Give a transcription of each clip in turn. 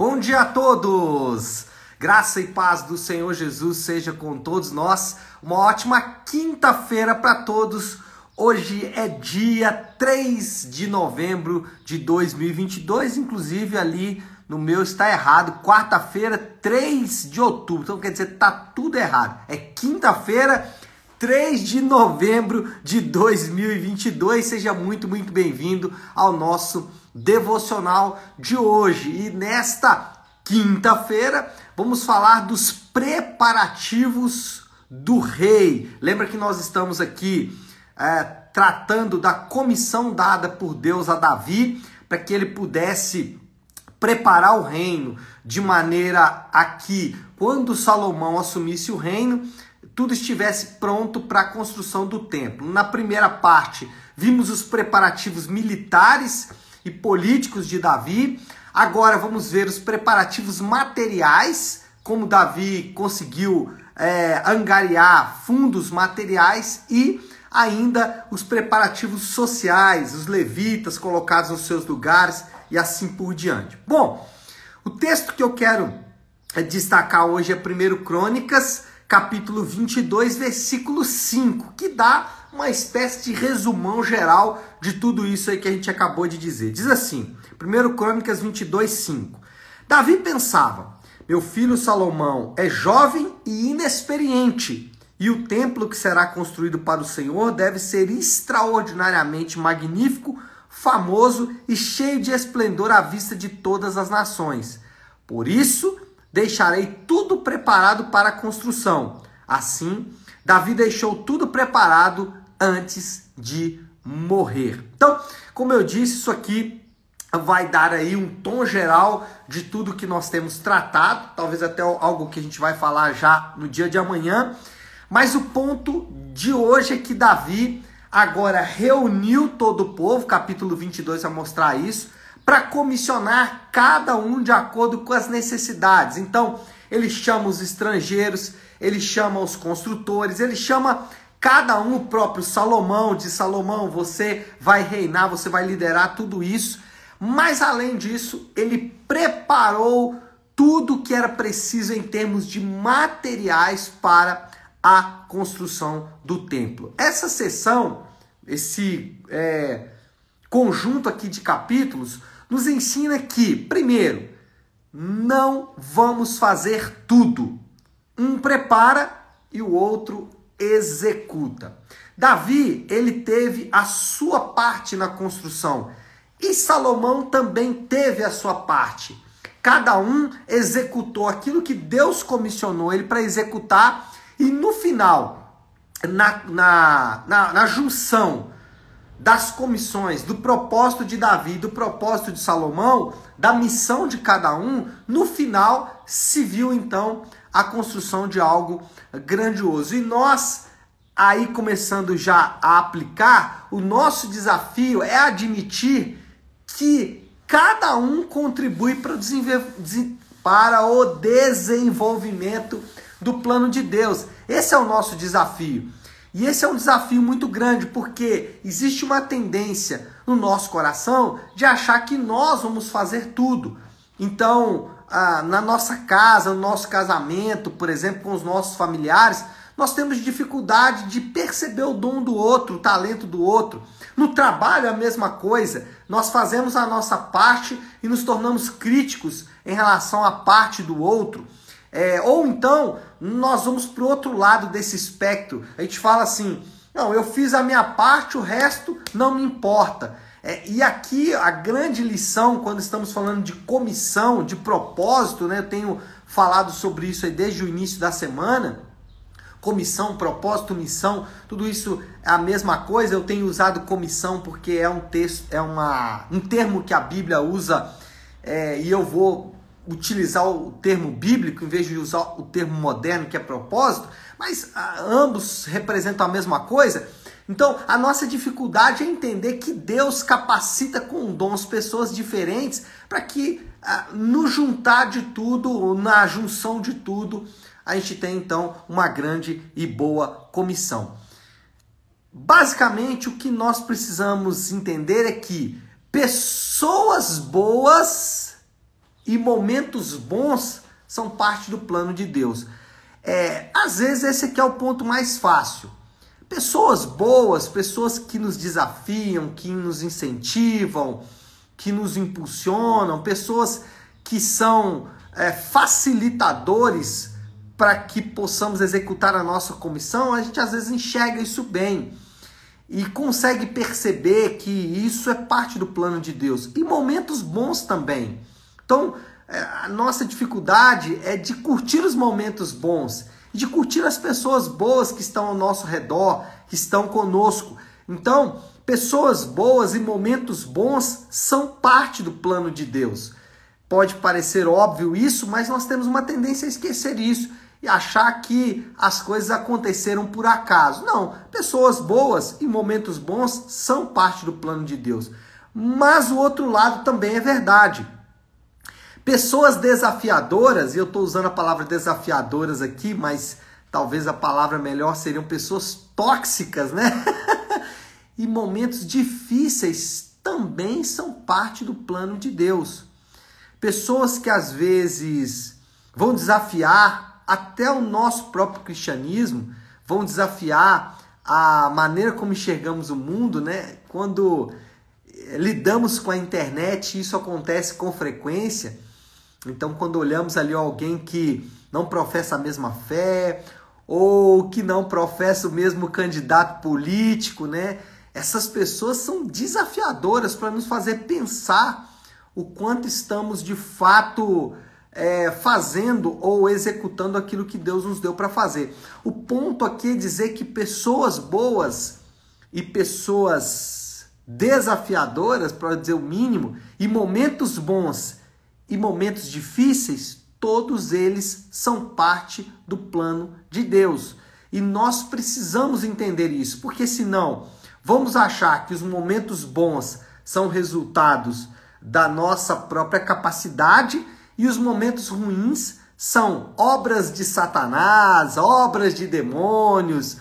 Bom dia a todos! Graça e paz do Senhor Jesus seja com todos nós. Uma ótima quinta-feira para todos. Hoje é dia 3 de novembro de 2022, inclusive ali no meu está errado, quarta-feira, 3 de outubro. Então quer dizer, tá tudo errado. É quinta-feira, 3 de novembro de 2022. Seja muito bem-vindo ao nosso devocional de hoje. E nesta quinta-feira vamos falar dos preparativos do rei. Lembra que nós estamos aqui tratando da comissão dada por Deus a Davi para que ele pudesse preparar o reino, de maneira a que quando Salomão assumisse o reino, tudo estivesse pronto para a construção do templo. Na primeira parte vimos os preparativos militares e políticos de Davi. Agora vamos ver os preparativos materiais, como Davi conseguiu angariar fundos materiais, e ainda os preparativos sociais, os levitas colocados nos seus lugares e assim por diante. Bom, o texto que eu quero destacar hoje é 1 Crônicas, capítulo 22, versículo 5, que dá uma espécie de resumão geral de tudo isso aí que a gente acabou de dizer. Diz assim, 1 Crônicas 22, 5. Davi pensava, meu filho Salomão é jovem e inexperiente, e o templo que será construído para o Senhor deve ser extraordinariamente magnífico, famoso e cheio de esplendor à vista de todas as nações. Por isso, deixarei tudo preparado para a construção. Assim, Davi deixou tudo preparado antes de morrer. Então, como eu disse, isso aqui vai dar aí um tom geral de tudo que nós temos tratado, talvez até algo que a gente vai falar já no dia de amanhã, mas o ponto de hoje é que Davi agora reuniu todo o povo, capítulo 22 vai mostrar isso, para comissionar cada um de acordo com as necessidades. Então, ele chama os estrangeiros, ele chama os construtores, ele chama cada um, o próprio Salomão, diz, Salomão, você vai reinar, você vai liderar tudo isso. Mas além disso, ele preparou tudo que era preciso em termos de materiais para a construção do templo. Essa sessão, esse conjunto aqui de capítulos, nos ensina que, primeiro, não vamos fazer tudo. Um prepara e o outro executa. Davi, ele teve a sua parte na construção. E Salomão também teve a sua parte. Cada um executou aquilo que Deus comissionou ele para executar. E no final, na junção das comissões, do propósito de Davi, do propósito de Salomão, da missão de cada um, no final se viu então a construção de algo grandioso. E nós, aí começando já a aplicar, o nosso desafio é admitir que cada um contribui para o desenvolvimento do plano de Deus. Esse é o nosso desafio. E esse é um desafio muito grande, porque existe uma tendência no nosso coração de achar que nós vamos fazer tudo. Então, na nossa casa, no nosso casamento, por exemplo, com os nossos familiares, nós temos dificuldade de perceber o dom do outro, o talento do outro. No trabalho é a mesma coisa. Nós fazemos a nossa parte e nos tornamos críticos em relação à parte do outro. Ou então, nós vamos para o outro lado desse espectro. A gente fala assim, não, eu fiz a minha parte, o resto não me importa. E aqui a grande lição, quando estamos falando de comissão, de propósito, né? Eu tenho falado sobre isso aí desde o início da semana. Comissão, propósito, missão, tudo isso é a mesma coisa. Eu tenho usado comissão porque é um texto, um termo que a Bíblia usa, e eu vou utilizar o termo bíblico em vez de usar o termo moderno, que é propósito, mas ambos representam a mesma coisa. Então, a nossa dificuldade é entender que Deus capacita com dons pessoas diferentes para que no juntar de tudo, na junção de tudo, a gente tem então uma grande e boa comissão. Basicamente, o que nós precisamos entender é que pessoas boas E momentos bons são parte do plano de Deus. Às vezes esse aqui é o ponto mais fácil. Pessoas boas, pessoas que nos desafiam, que nos incentivam, que nos impulsionam, pessoas que são facilitadores para que possamos executar a nossa comissão, a gente às vezes enxerga isso bem e consegue perceber que isso é parte do plano de Deus. E momentos bons também. Então, a nossa dificuldade é de curtir os momentos bons, de curtir as pessoas boas que estão ao nosso redor, que estão conosco. Então, pessoas boas e momentos bons são parte do plano de Deus. Pode parecer óbvio isso, mas nós temos uma tendência a esquecer isso e achar que as coisas aconteceram por acaso. Não, pessoas boas e momentos bons são parte do plano de Deus. Mas o outro lado também é verdade. Pessoas desafiadoras, e eu estou usando a palavra desafiadoras aqui, mas talvez a palavra melhor seriam pessoas tóxicas, né? E momentos difíceis também são parte do plano de Deus. Pessoas que às vezes vão desafiar até o nosso próprio cristianismo, vão desafiar a maneira como enxergamos o mundo, né? Quando lidamos com a internet, isso acontece com frequência. Então, quando olhamos ali alguém que não professa a mesma fé ou que não professa o mesmo candidato político, né? Essas pessoas são desafiadoras para nos fazer pensar o quanto estamos de fato fazendo ou executando aquilo que Deus nos deu para fazer. O ponto aqui é dizer que pessoas boas e pessoas desafiadoras, para dizer o mínimo, e momentos bons e momentos difíceis, todos eles são parte do plano de Deus. E nós precisamos entender isso, porque senão vamos achar que os momentos bons são resultados da nossa própria capacidade e os momentos ruins são obras de Satanás, obras de demônios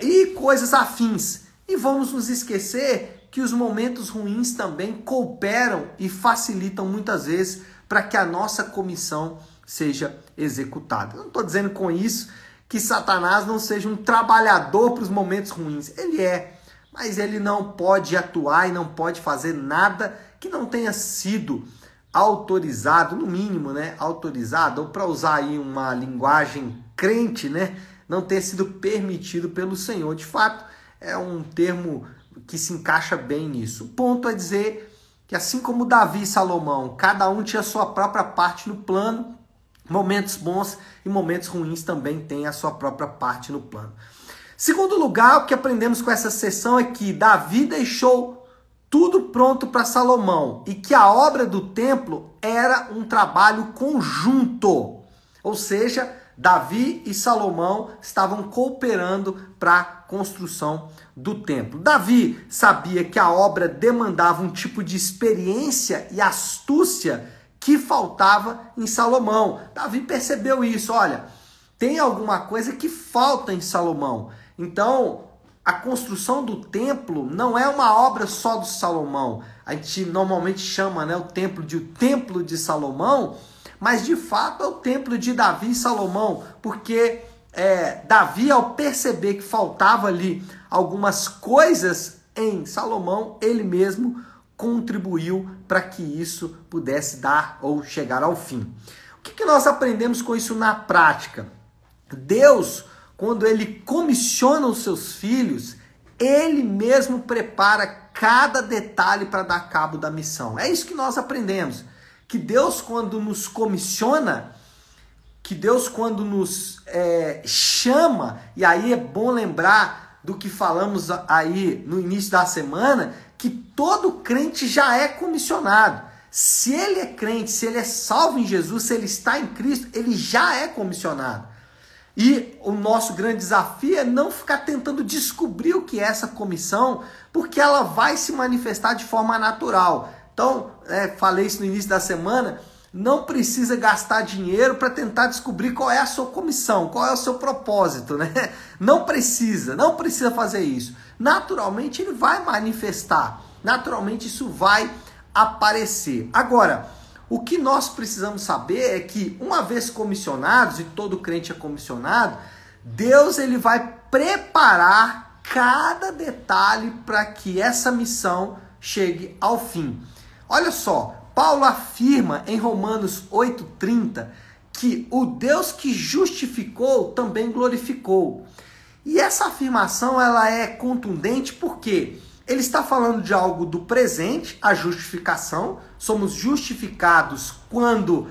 e coisas afins. E vamos nos esquecer que os momentos ruins também cooperam e facilitam muitas vezes para que a nossa comissão seja executada. Eu não estou dizendo com isso que Satanás não seja um trabalhador para os momentos ruins. Ele é, mas ele não pode atuar e não pode fazer nada que não tenha sido autorizado, no mínimo, né? Autorizado, ou para usar aí uma linguagem crente, né? Não tenha sido permitido pelo Senhor. De fato, é um termo que se encaixa bem nisso. O ponto é dizer que, assim como Davi e Salomão, cada um tinha a sua própria parte no plano, momentos bons e momentos ruins também têm a sua própria parte no plano. Segundo lugar, o que aprendemos com essa sessão é que Davi deixou tudo pronto para Salomão e que a obra do templo era um trabalho conjunto. Ou seja, Davi e Salomão estavam cooperando para a construção do templo. Davi sabia que a obra demandava um tipo de experiência e astúcia que faltava em Salomão. Davi percebeu isso, olha, tem alguma coisa que falta em Salomão. Então, a construção do templo não é uma obra só do Salomão. A gente normalmente chama, né, o templo de Salomão, mas de fato é o templo de Davi e Salomão, porque Davi, ao perceber que faltava ali algumas coisas em Salomão, ele mesmo contribuiu para que isso pudesse dar ou chegar ao fim. O que nós aprendemos com isso na prática? Deus, quando ele comissiona os seus filhos, ele mesmo prepara cada detalhe para dar cabo da missão. É isso que nós aprendemos. Que Deus, quando nos comissiona, que Deus, quando nos chama, e aí é bom lembrar do que falamos aí no início da semana, que todo crente já é comissionado. Se ele é crente, se ele é salvo em Jesus, se ele está em Cristo, ele já é comissionado. E o nosso grande desafio é não ficar tentando descobrir o que é essa comissão, porque ela vai se manifestar de forma natural. Então, falei isso no início da semana, não precisa gastar dinheiro para tentar descobrir qual é a sua comissão, qual é o seu propósito, né? Não precisa fazer isso. Naturalmente ele vai manifestar, naturalmente isso vai aparecer. Agora, O que nós precisamos saber é que, uma vez comissionados, e todo crente é comissionado, Deus ele vai preparar cada detalhe para que essa missão chegue ao fim. Olha só, Paulo afirma em Romanos 8,30 que o Deus que justificou também glorificou. E essa afirmação ela é contundente porque ele está falando de algo do presente, a justificação. Somos justificados quando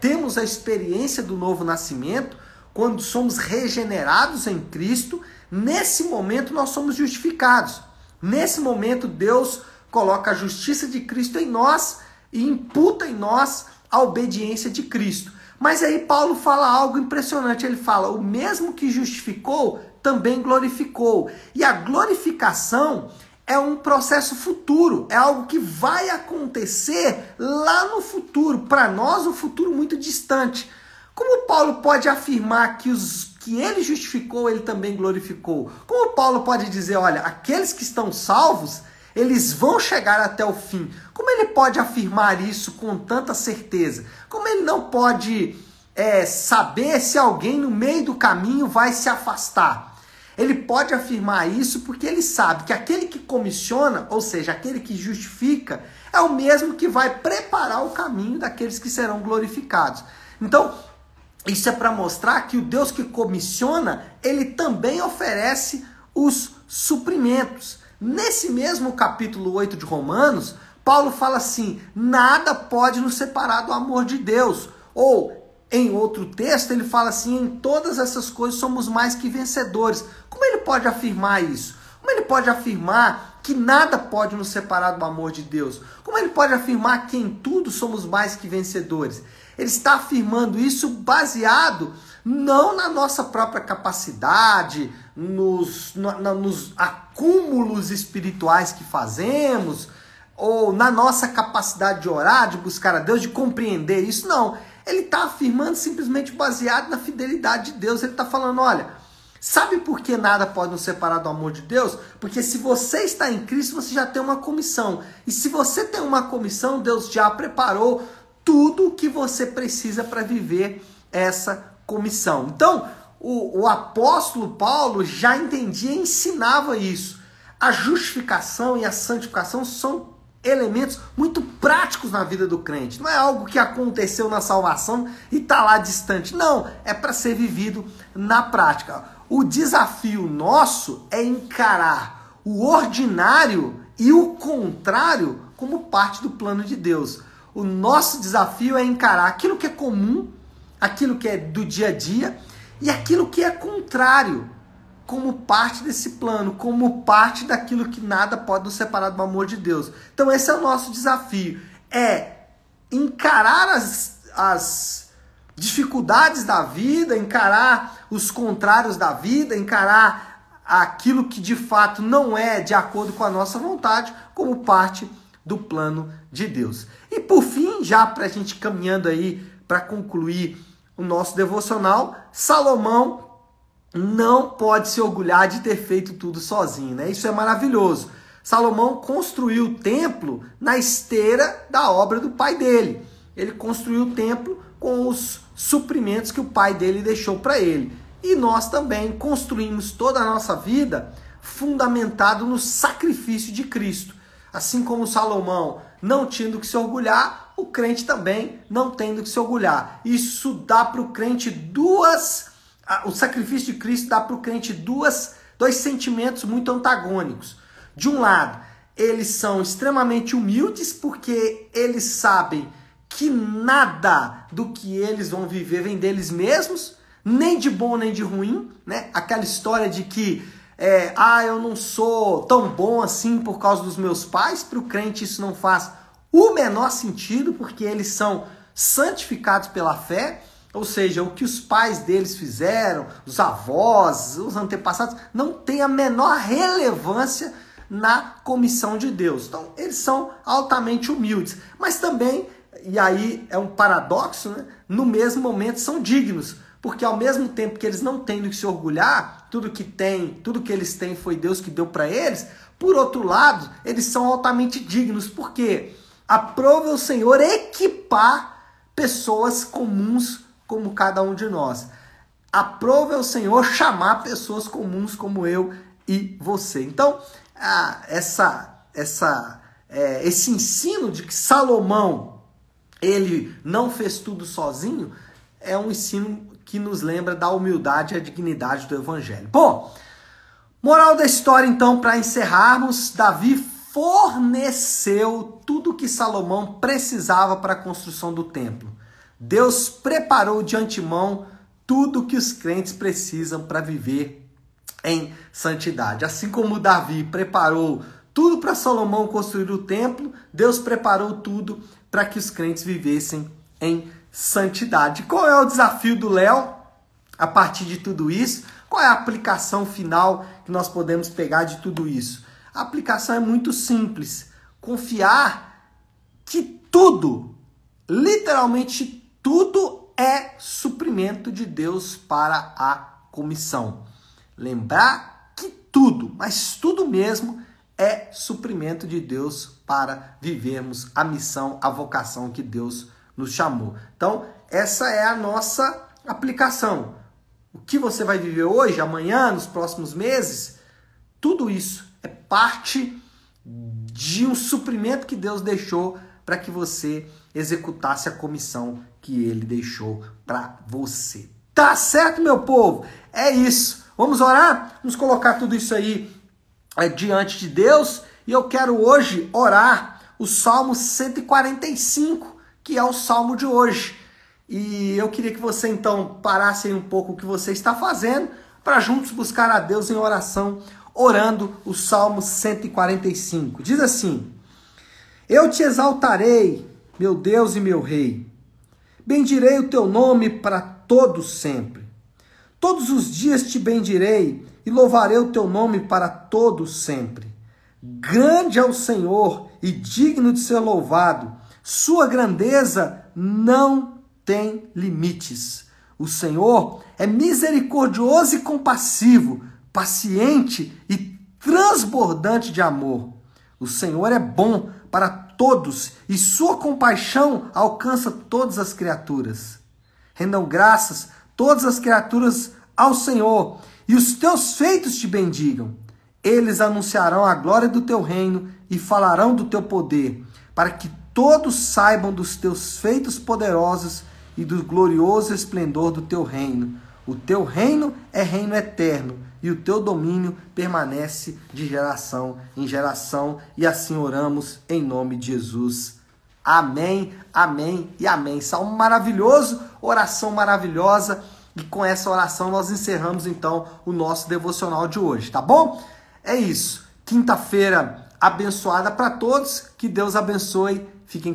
temos a experiência do novo nascimento, quando somos regenerados em Cristo. Nesse momento nós somos justificados. Nesse momento Deus coloca a justiça de Cristo em nós e imputa em nós a obediência de Cristo. Mas aí Paulo fala algo impressionante, ele fala, o mesmo que justificou, também glorificou. E a glorificação é um processo futuro, é algo que vai acontecer lá no futuro, para nós um futuro muito distante. Como Paulo pode afirmar que os que ele justificou, ele também glorificou? Como Paulo pode dizer, olha, aqueles que estão salvos, eles vão chegar até o fim? Como ele pode afirmar isso com tanta certeza? Como ele não pode saber se alguém no meio do caminho vai se afastar? Ele pode afirmar isso porque ele sabe que aquele que comissiona, ou seja, aquele que justifica, é o mesmo que vai preparar o caminho daqueles que serão glorificados. Então, isso é para mostrar que o Deus que comissiona, ele também oferece os suprimentos. Nesse mesmo capítulo 8 de Romanos, Paulo fala assim, nada pode nos separar do amor de Deus. Ou, em outro texto, ele fala assim, em todas essas coisas somos mais que vencedores. Como ele pode afirmar isso? Como ele pode afirmar que nada pode nos separar do amor de Deus? Como ele pode afirmar que em tudo somos mais que vencedores? Ele está afirmando isso baseado não na nossa própria capacidade, nos acúmulos espirituais que fazemos, ou na nossa capacidade de orar, de buscar a Deus, de compreender isso, não. Ele está afirmando simplesmente baseado na fidelidade de Deus. Ele está falando, olha, sabe por que nada pode nos separar do amor de Deus? Porque se você está em Cristo, você já tem uma comissão. E se você tem uma comissão, Deus já preparou tudo o que você precisa para viver essa comissão. Então, o apóstolo Paulo já entendia e ensinava isso. A justificação e a santificação são elementos muito práticos na vida do crente. Não é algo que aconteceu na salvação e está lá distante. Não, é para ser vivido na prática. O desafio nosso é encarar o ordinário e o contrário como parte do plano de Deus. O nosso desafio é encarar aquilo que é comum, aquilo que é do dia a dia e aquilo que é contrário como parte desse plano, como parte daquilo que nada pode nos separar do amor de Deus. Então esse é o nosso desafio, é encarar as dificuldades da vida, encarar os contrários da vida, encarar aquilo que de fato não é de acordo com a nossa vontade como parte do plano de Deus. E por fim, já para a gente caminhando aí para concluir o nosso devocional, Salomão não pode se orgulhar de ter feito tudo sozinho, né? Isso é maravilhoso. Salomão construiu o templo na esteira da obra do pai dele. Ele construiu o templo com os suprimentos que o pai dele deixou para ele. E nós também construímos toda a nossa vida fundamentado no sacrifício de Cristo. Assim como Salomão não tinha do que se orgulhar, o crente também não tem do que se orgulhar. Isso dá para o crente o sacrifício de Cristo dá para o crente dois sentimentos muito antagônicos. De um lado, eles são extremamente humildes porque eles sabem que nada do que eles vão viver vem deles mesmos, nem de bom nem de ruim, né? Aquela história de que eu não sou tão bom assim por causa dos meus pais. Para o crente isso não faz o menor sentido, porque eles são santificados pela fé, ou seja, o que os pais deles fizeram, os avós, os antepassados, não tem a menor relevância na comissão de Deus. Então, eles são altamente humildes, mas também, e aí é um paradoxo, né? No mesmo momento são dignos, porque ao mesmo tempo que eles não têm do que se orgulhar, tudo que eles têm foi Deus que deu para eles. Por outro lado, eles são altamente dignos, porque Aprove o Senhor equipar pessoas comuns como cada um de nós. Aprove o Senhor chamar pessoas comuns como eu e você. Então, esse ensino de que Salomão ele não fez tudo sozinho é um ensino que nos lembra da humildade e a dignidade do Evangelho. Bom, moral da história, então, para encerrarmos, Davi forneceu tudo o que Salomão precisava para a construção do templo. Deus preparou de antemão tudo o que os crentes precisam para viver em santidade. Assim como Davi preparou tudo para Salomão construir o templo, Deus preparou tudo para que os crentes vivessem em santidade. Qual é o desafio do Léo a partir de tudo isso? Qual é a aplicação final que nós podemos pegar de tudo isso? A aplicação é muito simples. Confiar que tudo, literalmente tudo, é suprimento de Deus para a comissão. Lembrar que tudo, mas tudo mesmo, é suprimento de Deus para vivermos a missão, a vocação que Deus nos chamou. Então, essa é a nossa aplicação. O que você vai viver hoje, amanhã, nos próximos meses, tudo isso é parte de um suprimento que Deus deixou para que você executasse a comissão que ele deixou para você. Tá certo, meu povo? É isso. Vamos orar? Vamos colocar tudo isso aí diante de Deus. E eu quero hoje orar o Salmo 145, que é o Salmo de hoje. E eu queria que você, então, parasse aí um pouco o que você está fazendo para juntos buscar a Deus em oração, orando o Salmo 145. Diz assim: eu te exaltarei, meu Deus e meu Rei. Bendirei o teu nome para todo sempre. Todos os dias te bendirei e louvarei o teu nome para todo sempre. Grande é o Senhor e digno de ser louvado. Sua grandeza não tem limites. O Senhor é misericordioso e compassivo, paciente e transbordante de amor. O Senhor é bom para todos e sua compaixão alcança todas as criaturas. Rendam graças todas as criaturas ao Senhor e os teus feitos te bendigam. Eles anunciarão a glória do teu reino e falarão do teu poder, para que todos saibam dos teus feitos poderosos e do glorioso esplendor do teu reino. O teu reino é reino eterno, e o teu domínio permanece de geração em geração. E assim oramos em nome de Jesus. Amém, amém e amém. Salmo maravilhoso, oração maravilhosa. E com essa oração nós encerramos, então, o nosso devocional de hoje, tá bom? É isso. Quinta-feira abençoada para todos. Que Deus abençoe